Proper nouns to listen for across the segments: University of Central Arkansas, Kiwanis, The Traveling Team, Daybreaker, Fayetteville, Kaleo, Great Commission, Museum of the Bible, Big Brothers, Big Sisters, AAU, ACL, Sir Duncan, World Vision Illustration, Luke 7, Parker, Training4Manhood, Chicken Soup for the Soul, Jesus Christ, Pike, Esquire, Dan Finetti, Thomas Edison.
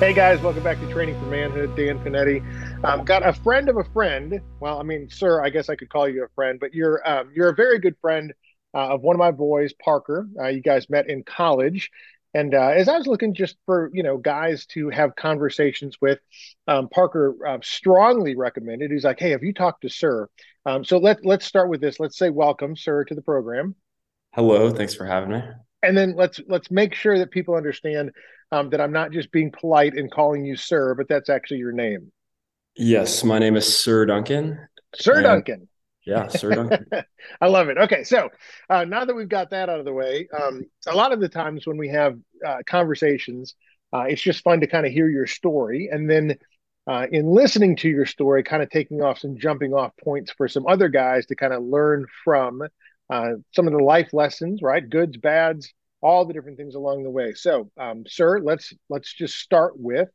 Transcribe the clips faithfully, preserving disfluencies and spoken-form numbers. Hey guys, welcome back to Training for Manhood. Dan Finetti. I've um, got a friend of a friend. Well, I mean, sir, I guess I could call you a friend, but you're um, you're a very good friend uh, of one of my boys, Parker. Uh, you guys met in college. And uh, as I was looking just for, you know, guys to have conversations with, um, Parker uh, strongly recommended. He's like, hey, have you talked to Sir? Um, so let's let's start with this. Let's say welcome, Sir, to the program. Hello. Thanks for having me. And then let's let's make sure that people understand um, that I'm not just being polite and calling you Sir, but that's actually your name. Yes, my name is Sir Duncan. Sir and, Duncan. Yeah, Sir Duncan. I love it. Okay, so uh, now that we've got that out of the way, um, a lot of the times when we have uh, conversations, uh, it's just fun to kind of hear your story. And then uh, in listening to your story, kind of taking off some jumping off points for some other guys to kind of learn from uh, some of the life lessons, right? Goods, bads, all the different things along the way. So, um, sir, let's let's just start with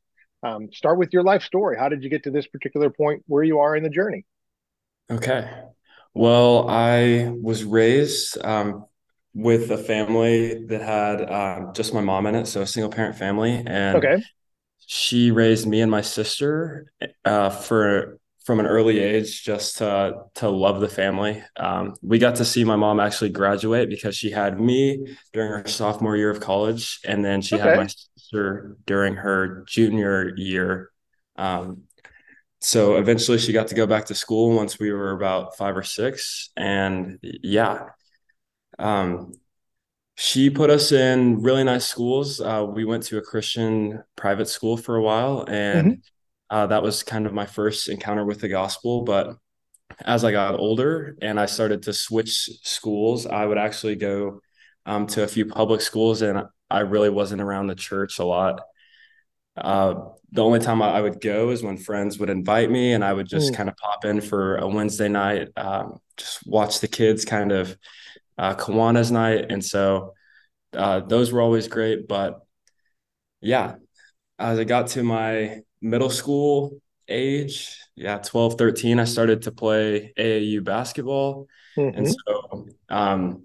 um, start with your life story. How did you get to this particular point where you are in the journey? Okay. Well, I was raised um, with a family that had um, just my mom in it, so a single parent family, and okay. She raised me and my sister uh, for from an early age just to to love the family. Um, we got to see my mom actually graduate because she had me during her sophomore year of college, and then she okay. had my sister during her junior year. Um, So eventually she got to go back to school once we were about five or six. And yeah, um, she put us in really nice schools. Uh, we went to a Christian private school for a while. And mm-hmm. uh, that was kind of my first encounter with the gospel. But as I got older and I started to switch schools, I would actually go um, to a few public schools. And I really wasn't around the church a lot. Uh, the only time I would go is when friends would invite me, and I would just mm. kind of pop in for a Wednesday night, um, just watch the kids kind of uh, Kiwanis night. And so uh, those were always great. But yeah, as I got to my middle school age, yeah, twelve, thirteen, I started to play A A U basketball. Mm-hmm. And so um,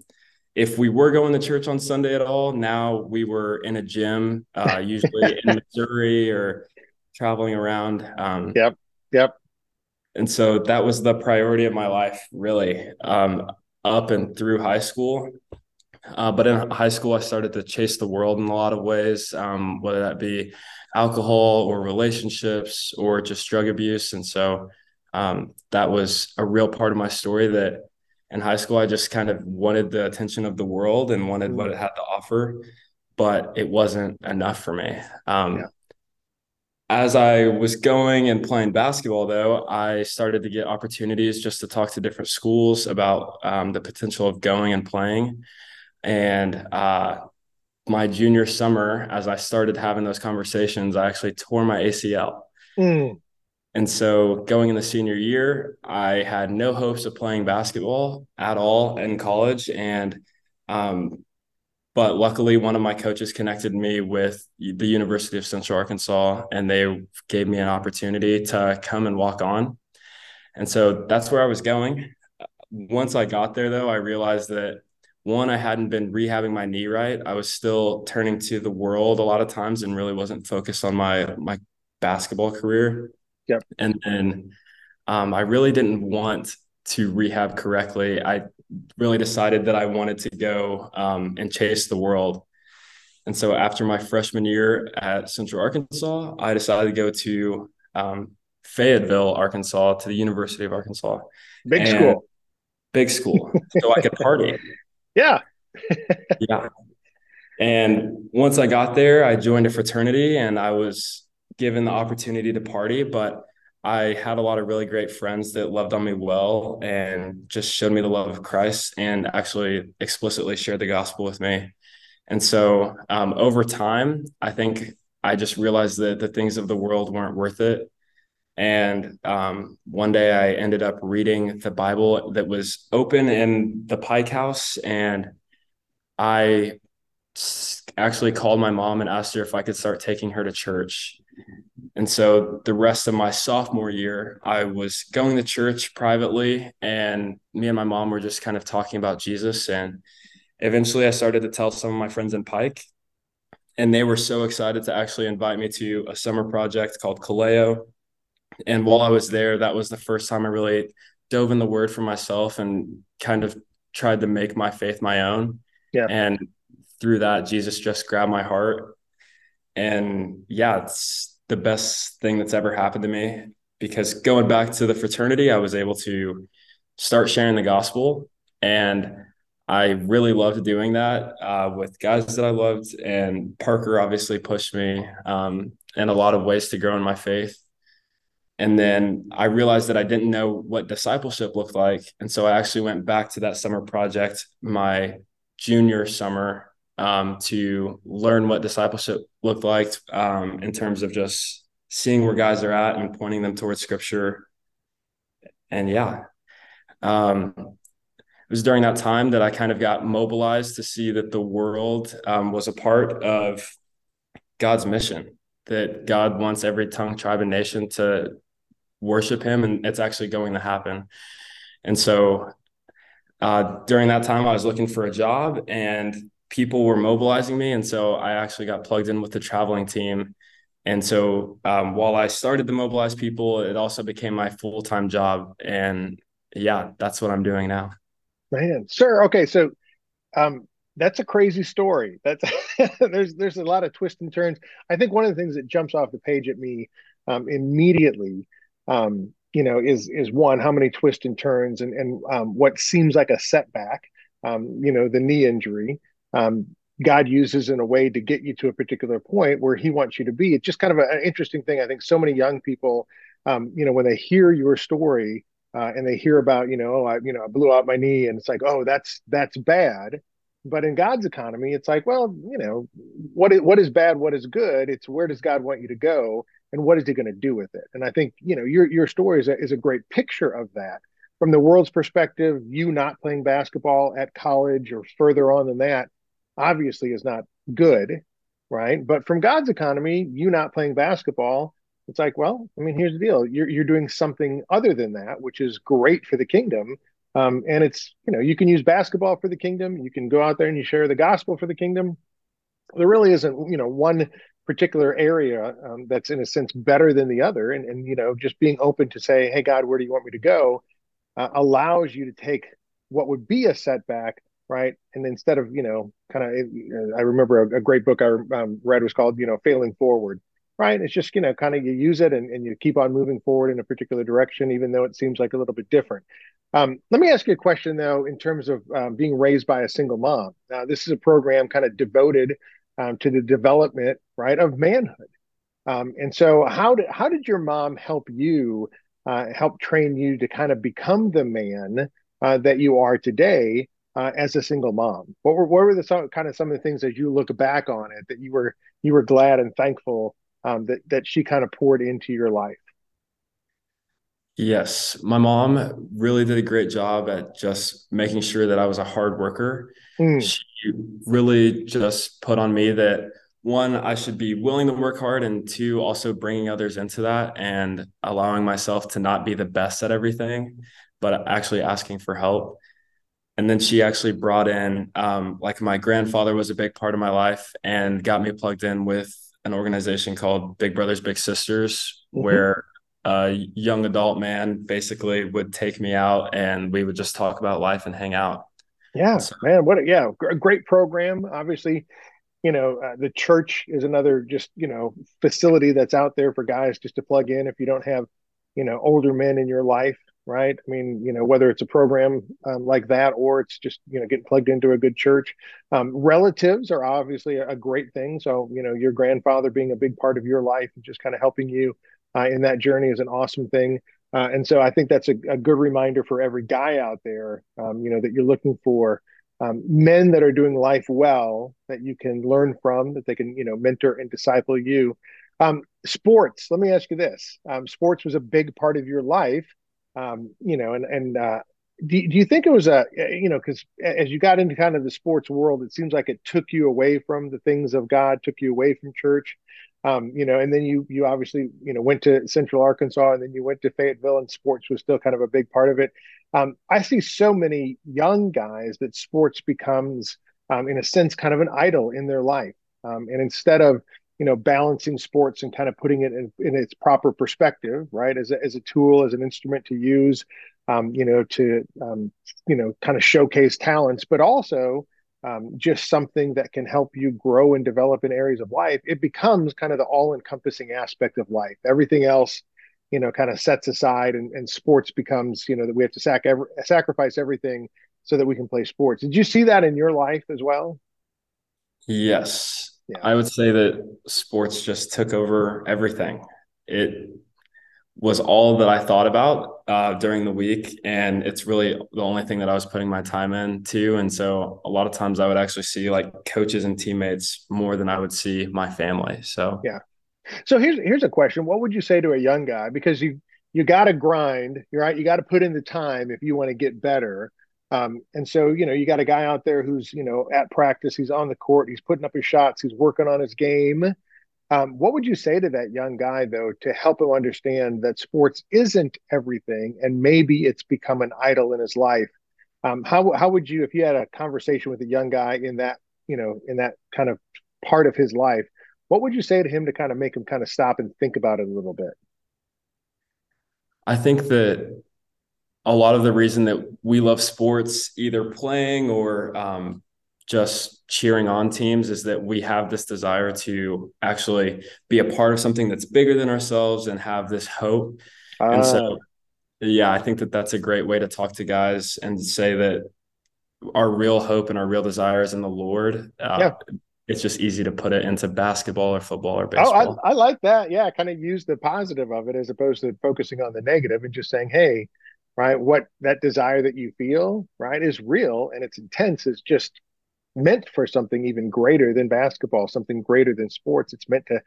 if we were going to church on Sunday at all, now we were in a gym, uh, usually in Missouri or traveling around. Um, yep, yep. And so that was the priority of my life, really, um, up and through high school. Uh, but in high school, I started to chase the world in a lot of ways, um, whether that be alcohol or relationships or just drug abuse. And so um, that was a real part of my story that in high school, I just kind of wanted the attention of the world and wanted what it had to offer, but it wasn't enough for me. Um, yeah. As I was going and playing basketball, though, I started to get opportunities just to talk to different schools about um, the potential of going and playing. And uh, my junior summer, as I started having those conversations, I actually tore my A C L. Mm. And so going in the senior year, I had no hopes of playing basketball at all in college. And, um, but luckily one of my coaches connected me with the University of Central Arkansas, and they gave me an opportunity to come and walk on. And so that's where I was going. Once I got there though, I realized that one, I hadn't been rehabbing my knee right. I was still turning to the world a lot of times and really wasn't focused on my, my basketball career. Yep. And then um, I really didn't want to rehab correctly. I really decided that I wanted to go um, and chase the world. And so after my freshman year at Central Arkansas, I decided to go to um, Fayetteville, Arkansas, to the University of Arkansas. Big and school. Big school. So I could party. Yeah. Yeah. And once I got there, I joined a fraternity and I was given the opportunity to party, but I had a lot of really great friends that loved on me well and just showed me the love of Christ and actually explicitly shared the gospel with me. And so um, over time, I think I just realized that the things of the world weren't worth it. And um, one day I ended up reading the Bible that was open in the Pike house. And I actually called my mom and asked her if I could start taking her to church. And so the rest of my sophomore year, I was going to church privately, and me and my mom were just kind of talking about Jesus. And eventually I started to tell some of my friends in Pike, and they were so excited to actually invite me to a summer project called Kaleo. And while I was there, that was the first time I really dove in the word for myself and kind of tried to make my faith my own. Yeah. And through that, Jesus just grabbed my heart. And yeah, it's the best thing that's ever happened to me, because going back to the fraternity, I was able to start sharing the gospel, and I really loved doing that uh, with guys that I loved. And Parker obviously pushed me um, in a lot of ways to grow in my faith. And then I realized that I didn't know what discipleship looked like. And so I actually went back to that summer project my junior summer um, to learn what discipleship looked like um, in terms of just seeing where guys are at and pointing them towards scripture. And yeah, um, it was during that time that I kind of got mobilized to see that the world um, was a part of God's mission, that God wants every tongue, tribe, and nation to worship him, and it's actually going to happen. And so uh, during that time, I was looking for a job, and people were mobilizing me. And so I actually got plugged in with the traveling team. And so um, while I started to mobilize people, it also became my full-time job. And yeah, that's what I'm doing now. Man, sure. Okay. So um, that's a crazy story. That's there's, there's a lot of twists and turns. I think one of the things that jumps off the page at me um, immediately um, you know, is, is one, how many twists and turns and, and um, what seems like a setback, um, you know, the knee injury, um, God uses in a way to get you to a particular point where he wants you to be. It's just kind of a, an interesting thing. I think so many young people, um, you know, when they hear your story uh, and they hear about, you know, oh, I, you know, I blew out my knee, and it's like, oh, that's, that's bad. But in God's economy, it's like, well, you know, what is, what is bad? What is good? It's where does God want you to go, and what is he going to do with it? And I think, you know, your your story is a, is a great picture of that. From the world's perspective, you not playing basketball at college or further on than that obviously is not good, right? But from God's economy, you not playing basketball, it's like, well, I mean, here's the deal. You're, you're doing something other than that, which is great for the kingdom. Um, and it's, you know, you can use basketball for the kingdom. You can go out there and you share the gospel for the kingdom. There really isn't, you know, one particular area um, that's in a sense better than the other. And, and, you know, just being open to say, hey, God, where do you want me to go? Uh, allows you to take what would be a setback, right? And instead of, you know, kind of, I remember a, a great book I um, read was called, you know, Failing Forward, right? It's just, you know, kind of you use it and, and you keep on moving forward in a particular direction, even though it seems like a little bit different. Um, let me ask you a question, though, in terms of um, being raised by a single mom. Uh, this is a program kind of devoted um, to the development, right, of manhood. Um, and so how did, how did your mom help you, uh, help train you to kind of become the man uh, that you are today uh, as a single mom? What were, what were the some, kind of some of the things as you look back on it that you were, you were glad and thankful um, that, that she kind of poured into your life? Yes, my mom really did a great job at just making sure that I was a hard worker. Mm. She really just put on me that, one, I should be willing to work hard, and two, also bringing others into that and allowing myself to not be the best at everything, but actually asking for help. And then she actually brought in, um, like my grandfather was a big part of my life and got me plugged in with an organization called Big Brothers, Big Sisters, mm-hmm. where a young adult man basically would take me out and we would just talk about life and hang out. Yeah, so, man. What a, yeah, a great program. Obviously, you know, uh, the church is another just, you know, facility that's out there for guys just to plug in. If you don't have, you know, older men in your life, right? I mean, you know, whether it's a program um, like that, or it's just, you know, getting plugged into a good church. Um, relatives are obviously a, a great thing. So, you know, your grandfather being a big part of your life and just kind of helping you Uh, in that journey is an awesome thing. Uh, and so I think that's a, a good reminder for every guy out there, um, you know, that you're looking for um, men that are doing life well, that you can learn from, that they can, you know, mentor and disciple you. Um, sports, let me ask you this. Um, sports was a big part of your life, um, you know, and, and uh, do, do you think it was a, you know, because as you got into kind of the sports world, it seems like it took you away from the things of God, took you away from church, um, you know, and then you, you obviously, you know, went to Central Arkansas, and then you went to Fayetteville, and sports was still kind of a big part of it. Um, I see so many young guys that sports becomes, um, in a sense, kind of an idol in their life. Um, and instead of, you know, balancing sports and kind of putting it in, in its proper perspective, right, as a, as a tool, as an instrument to use, um, you know, to, um, you know, kind of showcase talents, but also um, just something that can help you grow and develop in areas of life, it becomes kind of the all-encompassing aspect of life. Everything else, you know, kind of sets aside, and, and sports becomes, you know, that we have to sac- ever, sacrifice everything so that we can play sports. Did you see that in your life as well? Yes. Yeah. I would say that sports just took over everything. It was all that I thought about uh, during the week, and it's really the only thing that I was putting my time into. And so a lot of times I would actually see like coaches and teammates more than I would see my family. So, yeah. So here's, here's a question. What would you say to a young guy? Because you, you got to grind, right? You got to put in the time if you want to get better. Um, and so, you know, you got a guy out there who's, you know, at practice, he's on the court, he's putting up his shots, he's working on his game. Um, what would you say to that young guy, though, to help him understand that sports isn't everything, and maybe it's become an idol in his life? Um, how, how would you, if you had a conversation with a young guy in that, you know, in that kind of part of his life, what would you say to him to kind of make him kind of stop and think about it a little bit? I think that a lot of the reason that we love sports, either playing or um, just cheering on teams, is that we have this desire to actually be a part of something that's bigger than ourselves and have this hope. Uh, and so, yeah, I think that that's a great way to talk to guys and say that our real hope and our real desire is in the Lord. Uh, yeah. It's just easy to put it into basketball or football or baseball. Oh, I, I like that. Yeah, kind of use the positive of it as opposed to focusing on the negative and just saying, hey, right, what that desire that you feel, right, is real, and it's intense. It's just meant for something even greater than basketball, something greater than sports. It's meant to,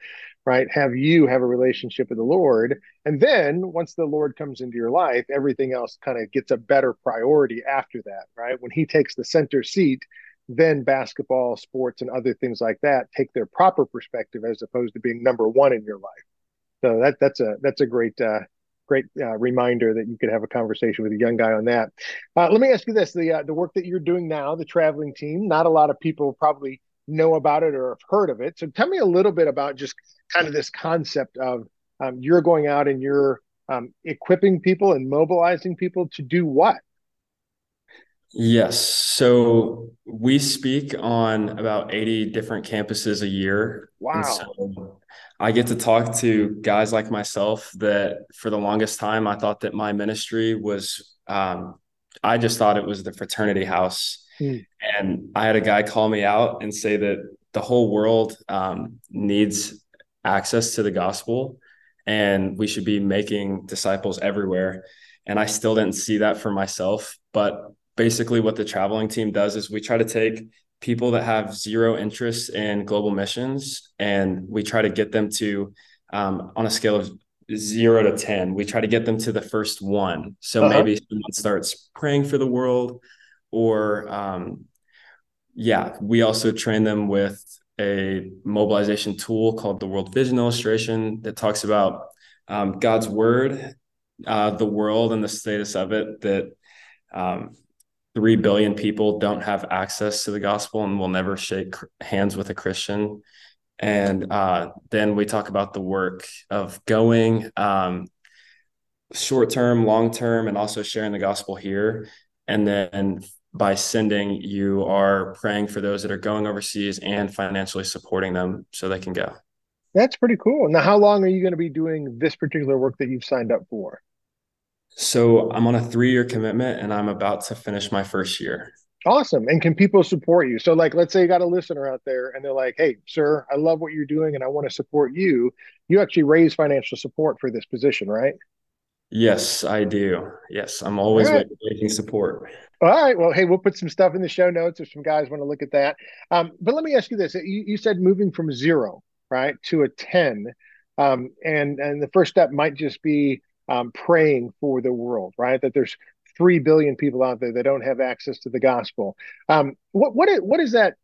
right, have you have a relationship with the Lord. And then once the Lord comes into your life, everything else kind of gets a better priority after that, right? When he takes the center seat, then basketball, sports, and other things like that take their proper perspective as opposed to being number one in your life. So that that's a that's a great uh Great uh, reminder that you could have a conversation with a young guy on that. Uh, let me ask you this, the uh, the work that you're doing now, the traveling team, not a lot of people probably know about it or have heard of it. So tell me a little bit about just kind of this concept of um, you're going out and you're um, equipping people and mobilizing people to do what? Yes. So we speak on about eighty different campuses a year. Wow. And so I get to talk to guys like myself that for the longest time, I thought that my ministry was, um, I just thought it was the fraternity house. Mm. And I had a guy call me out and say that the whole world um, needs access to the gospel, and we should be making disciples everywhere. And I still didn't see that for myself, but basically what the traveling team does is we try to take people that have zero interest in global missions, and we try to get them to, um, on a scale of zero to ten, we try to get them to the first one. So uh-huh. maybe someone starts praying for the world, or um, yeah, we also train them with a mobilization tool called the World Vision Illustration that talks about um, God's word, uh, the world and the status of it, that um, Three billion people don't have access to the gospel and will never shake hands with a Christian. And uh, then we talk about the work of going um, short-term, long-term, and also sharing the gospel here. And then by sending, you are praying for those that are going overseas and financially supporting them so they can go. That's pretty cool. Now, how long are you going to be doing this particular work that you've signed up for? So I'm on a three-year commitment, and I'm about to finish my first year. Awesome. And can people support you? So like, let's say you got a listener out there and they're like, hey, sir, I love what you're doing and I want to support you. You actually raise financial support for this position, right? Yes, I do. Yes, I'm always right. making support. All right. Well, hey, we'll put some stuff in the show notes if some guys want to look at that. Um, but let me ask you this. You, you said moving from zero, right, to a ten. Um, and, and the first step might just be um, praying for the world, right, that there's three billion people out there that don't have access to the gospel. Um, what what is, what is that,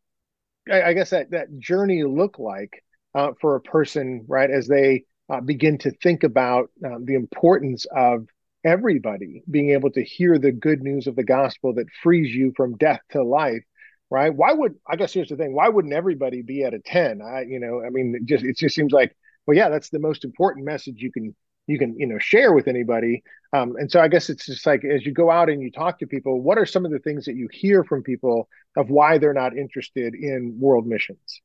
I guess, that, that journey look like uh, for a person, right, as they Uh, begin to think about um, the importance of everybody being able to hear the good news of the gospel that frees you from death to life, right? Why would, I guess here's the thing, why wouldn't everybody be at a ten? I, you know, I mean, it just, it just seems like, well, yeah, that's the most important message you can, you can, you know, share with anybody. Um, and so I guess it's just like, as you go out and you talk to people, what are some of the things that you hear from people of why they're not interested in world missions?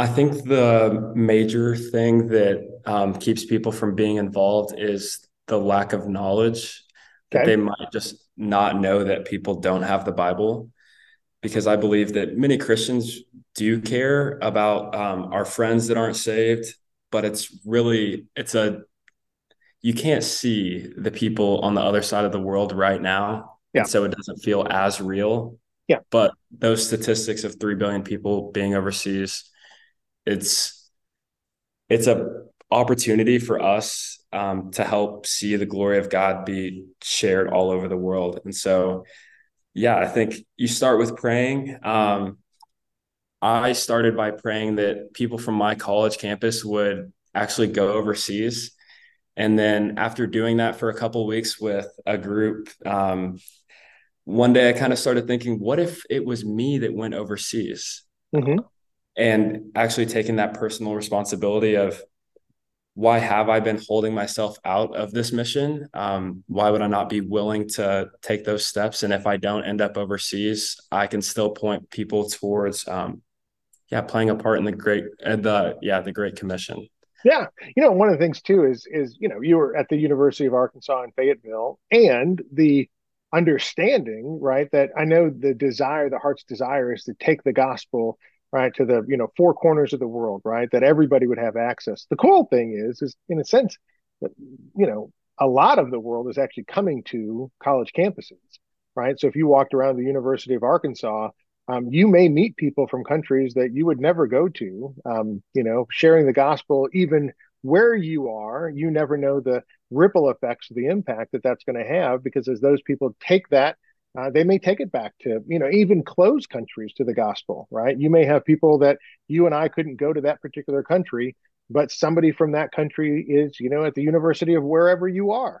I think the major thing that um, keeps people from being involved is the lack of knowledge. Okay. That they might just not know that people don't have the Bible, because I believe that many Christians do care about um, our friends that aren't saved, but it's really, it's a, you can't see the people on the other side of the world right now. Yeah. So it doesn't feel as real. Yeah. But those statistics of three billion people being overseas, It's it's a opportunity for us um, to help see the glory of God be shared all over the world. And so, yeah, I think you start with praying. Um, I started by praying that people from my college campus would actually go overseas. And then after doing that for a couple of weeks with a group, um, one day I kind of started thinking, what if it was me that went overseas? Mm-hmm. And actually taking that personal responsibility of, why have I been holding myself out of this mission? Um, why would I not be willing to take those steps? And if I don't end up overseas, I can still point people towards, um, yeah, playing a part in the great, uh, the yeah, the Great Commission. Yeah, you know, one of the things too is is you know, you were at the University of Arkansas in Fayetteville, and the understanding, right, that I know the desire, the heart's desire, is to take the gospel, right, to the, you know, four corners of the world, right, that everybody would have access. The cool thing is, is in a sense that, you know, a lot of the world is actually coming to college campuses, right? So if you walked around the University of Arkansas, um, you may meet people from countries that you would never go to, um, you know, sharing the gospel, even where you are. You never know the ripple effects, the impact that that's going to have, because as those people take that, Uh, they may take it back to, you know, even closed countries to the gospel, right? You may have people that you and I couldn't go to that particular country, but somebody from that country is, you know, at the university of wherever you are,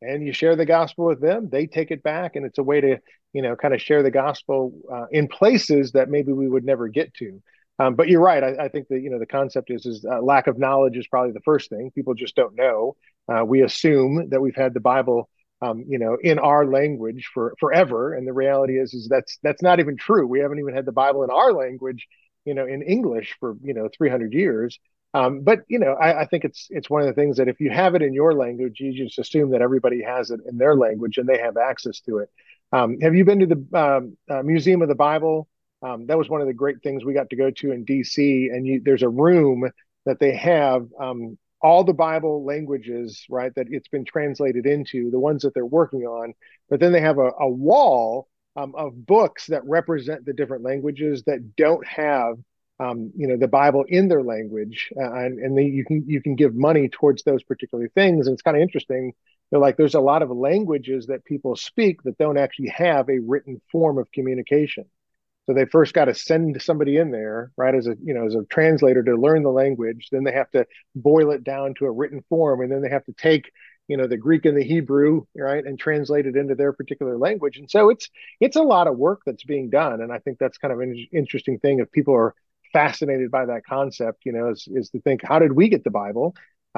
and you share the gospel with them, they take it back. And it's a way to, you know, kind of share the gospel uh, in places that maybe we would never get to. Um, but you're right. I, I think that, you know, the concept is, is uh, lack of knowledge is probably the first thing. People just don't know. Uh, we assume that we've had the Bible Um, you know, in our language for forever. And the reality is, is that's, that's not even true. We haven't even had the Bible in our language, you know, in English for, you know, three hundred years. Um, but, you know, I, I think it's, it's one of the things that if you have it in your language, you just assume that everybody has it in their language and they have access to it. Um, have you been to the um, uh, Museum of the Bible? Um, that was one of the great things we got to go to in D C. And you, there's a room that they have, um, all the Bible languages, right, that it's been translated into, the ones that they're working on. But then they have a, a wall um, of books that represent the different languages that don't have, um, you know, the Bible in their language. Uh, and and then you can you can give money towards those particular things. And it's kind of interesting. They're like, there's a lot of languages that people speak that don't actually have a written form of communication. So they first got to send somebody in there, right, as a, you know, as a translator to learn the language. Then they have to boil it down to a written form. And then they have to take, you know, the Greek and the Hebrew, right, and translate it into their particular language. And so it's it's a lot of work that's being done. And I think that's kind of an interesting thing. If people are fascinated by that concept, you know, is, is to think, how did we get the Bible?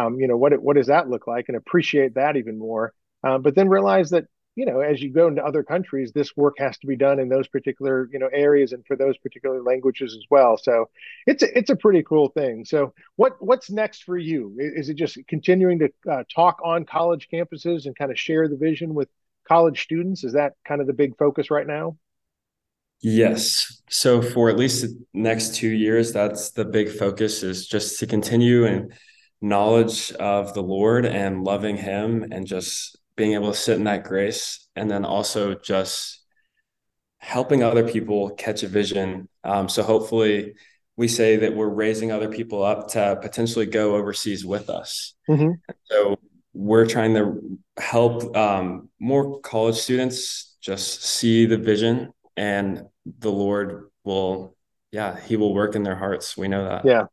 Um, you know, what what does that look like? And appreciate that even more. Um, but then realize that, you know, as you go into other countries, this work has to be done in those particular, you know, areas and for those particular languages as well. So it's a, it's a pretty cool thing. So what what's next for you? Is it just continuing to uh, talk on college campuses and kind of share the vision with college students? Is that kind of the big focus right now? Yes. So for at least the next two years, that's the big focus, is just to continue and knowledge of the Lord and loving him and just being able to sit in that grace, and then also just helping other people catch a vision. Um, so hopefully we say that we're raising other people up to potentially go overseas with us. Mm-hmm. So we're trying to help um, more college students just see the vision, and the Lord will, yeah, he will work in their hearts. We know that. Yeah.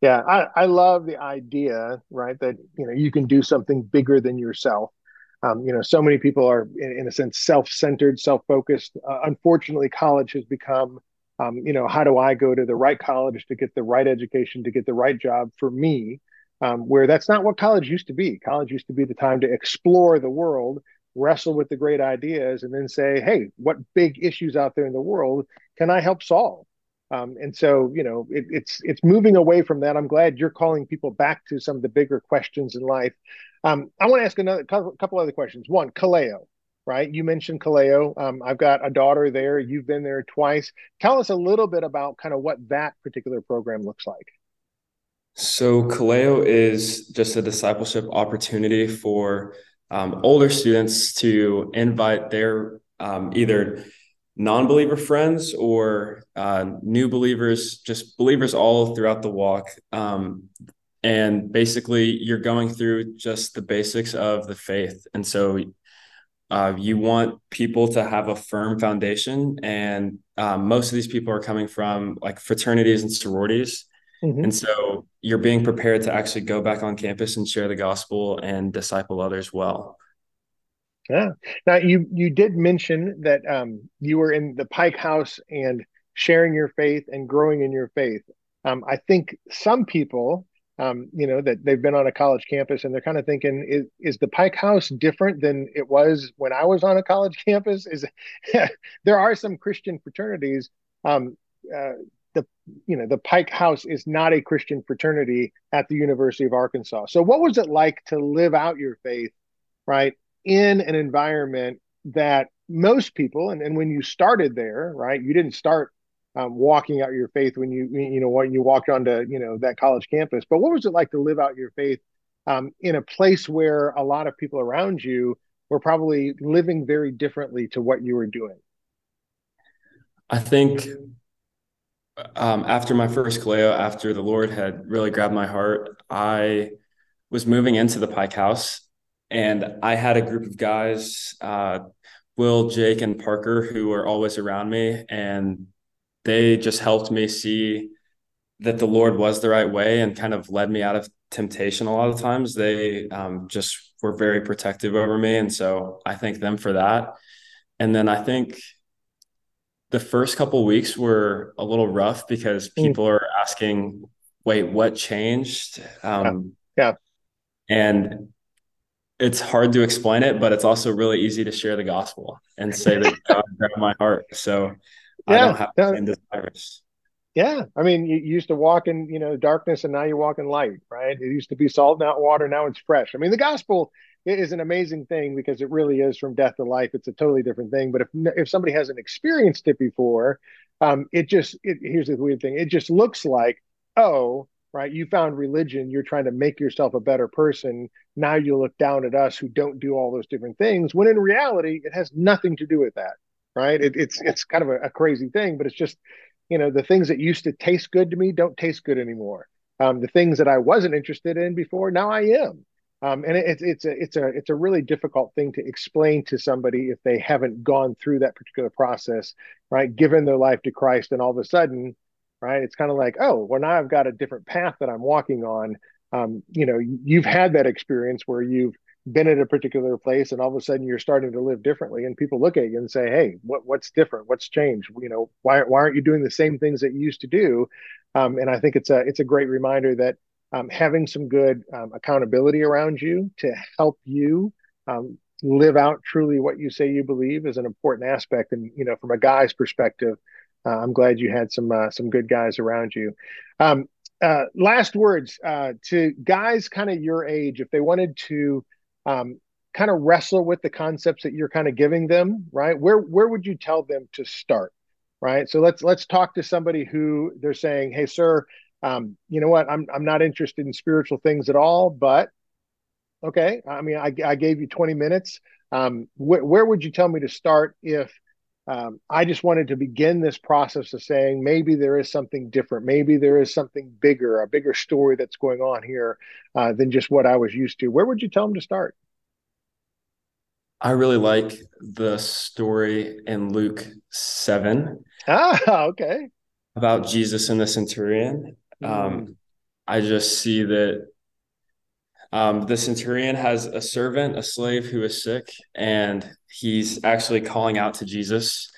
Yeah. I, I love the idea, right, that, you know, you can do something bigger than yourself. Um, you know, so many people are, in, in a sense, self-centered, self-focused. Uh, unfortunately, college has become, um, you know, how do I go to the right college to get the right education, to get the right job for me, um, where that's not what college used to be. College used to be the time to explore the world, wrestle with the great ideas, and then say, hey, what big issues out there in the world can I help solve? Um, and so, you know, it, it's it's moving away from that. I'm glad you're calling people back to some of the bigger questions in life. Um, I want to ask another couple other questions. One, Kaleo, right? You mentioned Kaleo. Um, I've got a daughter there. You've been there twice. Tell us a little bit about kind of what that particular program looks like. So Kaleo is just a discipleship opportunity for um, older students to invite their um, either non-believer friends or uh, new believers, just believers all throughout the walk. Um, and basically you're going through just the basics of the faith. And so uh, you want people to have a firm foundation. And um, most of these people are coming from like fraternities and sororities. Mm-hmm. And so you're being prepared to actually go back on campus and share the gospel and disciple others well. Yeah. Now, you you did mention that um, you were in the Pike house and sharing your faith and growing in your faith. Um, I think some people, um, you know, that they've been on a college campus and they're kind of thinking, is, is the Pike house different than it was when I was on a college campus? Is There are some Christian fraternities. Um, uh, the you know, the Pike house is not a Christian fraternity at the University of Arkansas. So what was it like to live out your faith, right, in an environment that most people, and, and when you started there, right, you didn't start um, walking out your faith when you, you know, when you walked onto, you know, that college campus, but what was it like to live out your faith um, in a place where a lot of people around you were probably living very differently to what you were doing? I think um, after my first Kaleo, after the Lord had really grabbed my heart, I was moving into the Pike house. And I had a group of guys, uh, Will, Jake, and Parker, who were always around me. And they just helped me see that the Lord was the right way and kind of led me out of temptation a lot of times. They um, just were very protective over me. And so I thank them for that. And then I think the first couple of weeks were a little rough because people mm. are asking, wait, what changed? Um, yeah. yeah. And it's hard to explain it, but it's also really easy to share the gospel and say that God grabbed my heart. So yeah, I don't have to end this virus. Yeah. I mean, you used to walk in, you know, darkness, and now you walk in light, right? It used to be salt, not water. Now it's fresh. I mean, the gospel is an amazing thing because it really is from death to life. It's a totally different thing. But if if somebody hasn't experienced it before, um, it just, it, here's the weird thing. It just looks like, oh, right? You found religion. You're trying to make yourself a better person. Now you look down at us who don't do all those different things, when in reality, it has nothing to do with that, right? It, it's it's kind of a, a crazy thing, but it's just, you know, the things that used to taste good to me don't taste good anymore. Um, the things that I wasn't interested in before, now I am. Um, and it, it's a, it's a, it's a really difficult thing to explain to somebody if they haven't gone through that particular process, right? Given their life to Christ, and all of a sudden, right, it's kind of like, oh, well, now I've got a different path that I'm walking on. Um, you know, you've had that experience where you've been at a particular place, and all of a sudden you're starting to live differently, and people look at you and say, hey, what, what's different? What's changed? You know, why why aren't you doing the same things that you used to do? Um, and I think it's a it's a great reminder that um, having some good um, accountability around you to help you um, live out truly what you say you believe is an important aspect. And, you know, from a guy's perspective, Uh, I'm glad you had some uh, some good guys around you. Um, uh, last words uh, to guys kind of your age, if they wanted to um, kind of wrestle with the concepts that you're kind of giving them, right? Where where would you tell them to start, right? So let's let's talk to somebody who they're saying, hey, sir, um, you know what, I'm I'm not interested in spiritual things at all, but okay, I mean, I, I gave you twenty minutes. Um, wh- where would you tell me to start if um, I just wanted to begin this process of saying, maybe there is something different. Maybe there is something bigger, a bigger story that's going on here uh, than just what I was used to. Where would you tell them to start? I really like the story in Luke seven. Ah, okay. About Jesus and the centurion. Mm-hmm. Um, I just see that um, the centurion has a servant, a slave who is sick, and he's actually calling out to Jesus.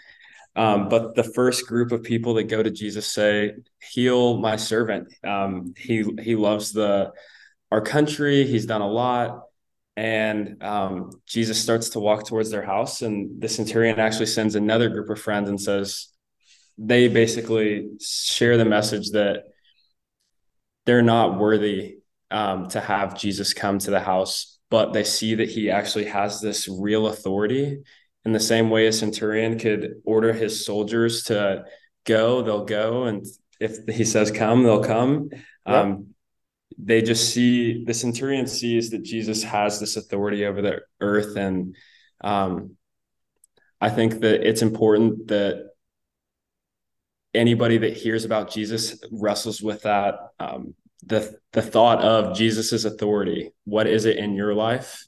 Um, but the first group of people that go to Jesus say, heal my servant. Um, he, he loves the our country. He's done a lot. And um, Jesus starts to walk towards their house, and the centurion actually sends another group of friends and says, they basically share the message that they're not worthy um, to have Jesus come to the house, but they see that he actually has this real authority. In the same way a centurion could order his soldiers to go, they'll go. And if he says come, they'll come. Yeah. Um, they just see, the centurion sees that Jesus has this authority over the earth. And um, I think that it's important that anybody that hears about Jesus wrestles with that, um, the the thought of Jesus's authority. What is it in your life?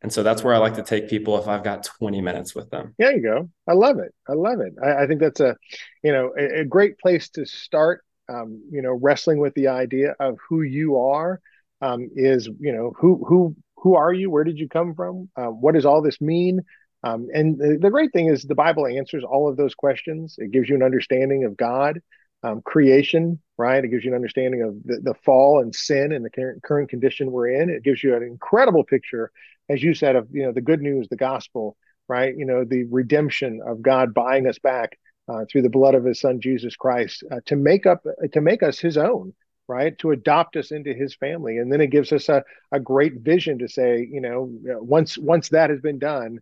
And so that's where I like to take people if I've got twenty minutes with them. There you go. I love it. I love it. I, I think that's a, you know, a, a great place to start. Um, you know, wrestling with the idea of who you are um, is, you know, who, who, who are you? Where did you come from? Uh, what does all this mean? Um, and the, the great thing is the Bible answers all of those questions. It gives you an understanding of God, um, creation, right? It gives you an understanding of the, the fall and sin and the current, current condition we're in. It gives you an incredible picture, as you said, of, you know, the good news, the gospel, right? You know, the redemption of God buying us back Uh, through the blood of his son, Jesus Christ, uh, to make up, uh, to make us his own, right? To adopt us into his family. And then it gives us a, a great vision to say, you know, once, once that has been done,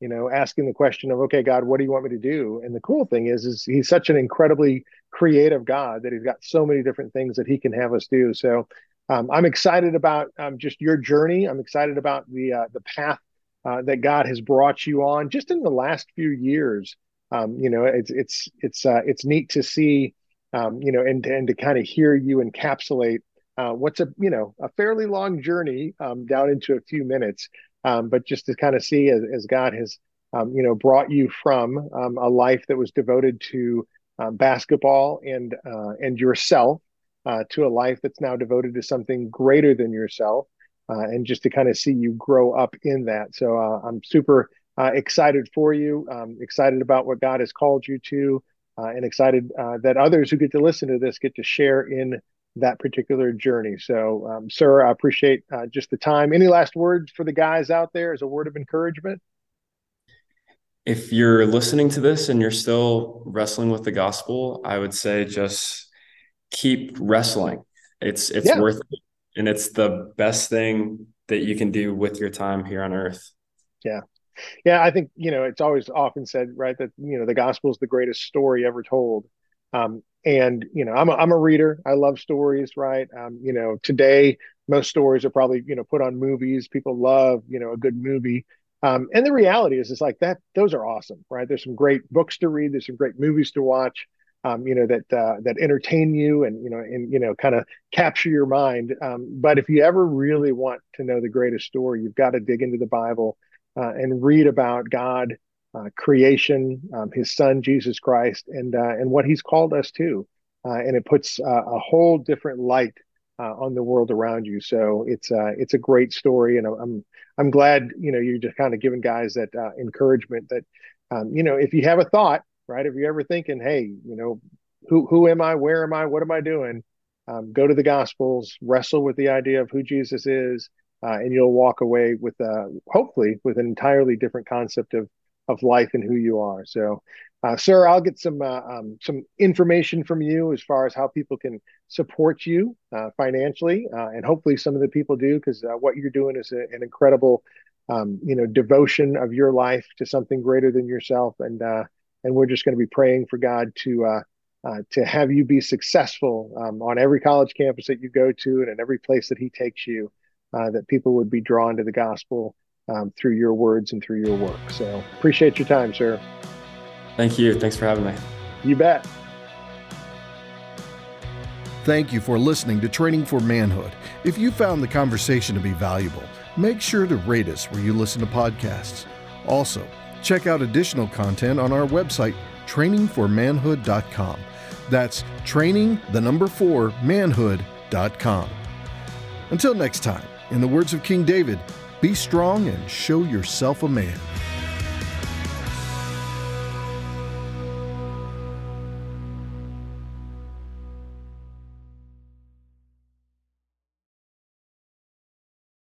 you know, asking the question of, okay, God, what do you want me to do? And the cool thing is, is he's such an incredibly creative God that he's got so many different things that he can have us do. So um, I'm excited about um, just your journey. I'm excited about the, uh, the path uh, that God has brought you on just in the last few years. Um, you know, it's it's it's uh, it's neat to see, um, you know, and and to kind of hear you encapsulate uh, what's a you know a fairly long journey um, down into a few minutes, um, but just to kind of see as, as God has um, you know brought you from um, a life that was devoted to um, basketball and uh, and yourself uh, to a life that's now devoted to something greater than yourself, uh, and just to kind of see you grow up in that. So uh, I'm super Uh, excited for you, um, excited about what God has called you to, uh, and excited uh, that others who get to listen to this get to share in that particular journey. So, um, sir, I appreciate uh, just the time. Any last words for the guys out there as a word of encouragement? If you're listening to this and you're still wrestling with the gospel, I would say just keep wrestling. It's it's yeah. worth it, and it's the best thing that you can do with your time here on earth. Yeah. Yeah, I think, you know, it's always often said, right, that, you know, the gospel is the greatest story ever told. Um, and, you know, I'm a, I'm a reader. I love stories, right? Um, you know, today, most stories are probably, you know, put on movies. People love, you know, a good movie. Um, and the reality is, it's like that. Those are awesome, right? There's some great books to read. There's some great movies to watch, um, you know, that uh, that entertain you and, you know, and, you know, kind of capture your mind. Um, but if you ever really want to know the greatest story, you've got to dig into the Bible. Uh, and read about God, uh, creation, um, his son, Jesus Christ, and uh, and what he's called us to. Uh, and it puts uh, a whole different light uh, on the world around you. So it's uh, it's a great story. And I'm I'm glad, you know, you're just kind of giving guys that uh, encouragement that, um, you know, if you have a thought, right, if you're ever thinking, hey, you know, who, who am I? Where am I? What am I doing? Um, go to the Gospels, wrestle with the idea of who Jesus is. Uh, and you'll walk away with, uh, hopefully, with an entirely different concept of of life and who you are. So, uh, sir, I'll get some uh, um, some information from you as far as how people can support you uh, financially, uh, and hopefully some of the people do, because uh, what you're doing is a, an incredible, um, you know, devotion of your life to something greater than yourself. And uh, and we're just going to be praying for God to uh, uh, to have you be successful um, on every college campus that you go to and in every place that he takes you, uh, that people would be drawn to the gospel um, through your words and through your work. So appreciate your time, sir. Thank you. Thanks for having me. You bet. Thank you for listening to Training for Manhood. If you found the conversation to be valuable, make sure to rate us where you listen to podcasts. Also, check out additional content on our website, training for manhood dot com. That's training, the number four, manhood dot com. Until next time, in the words of King David, be strong and show yourself a man.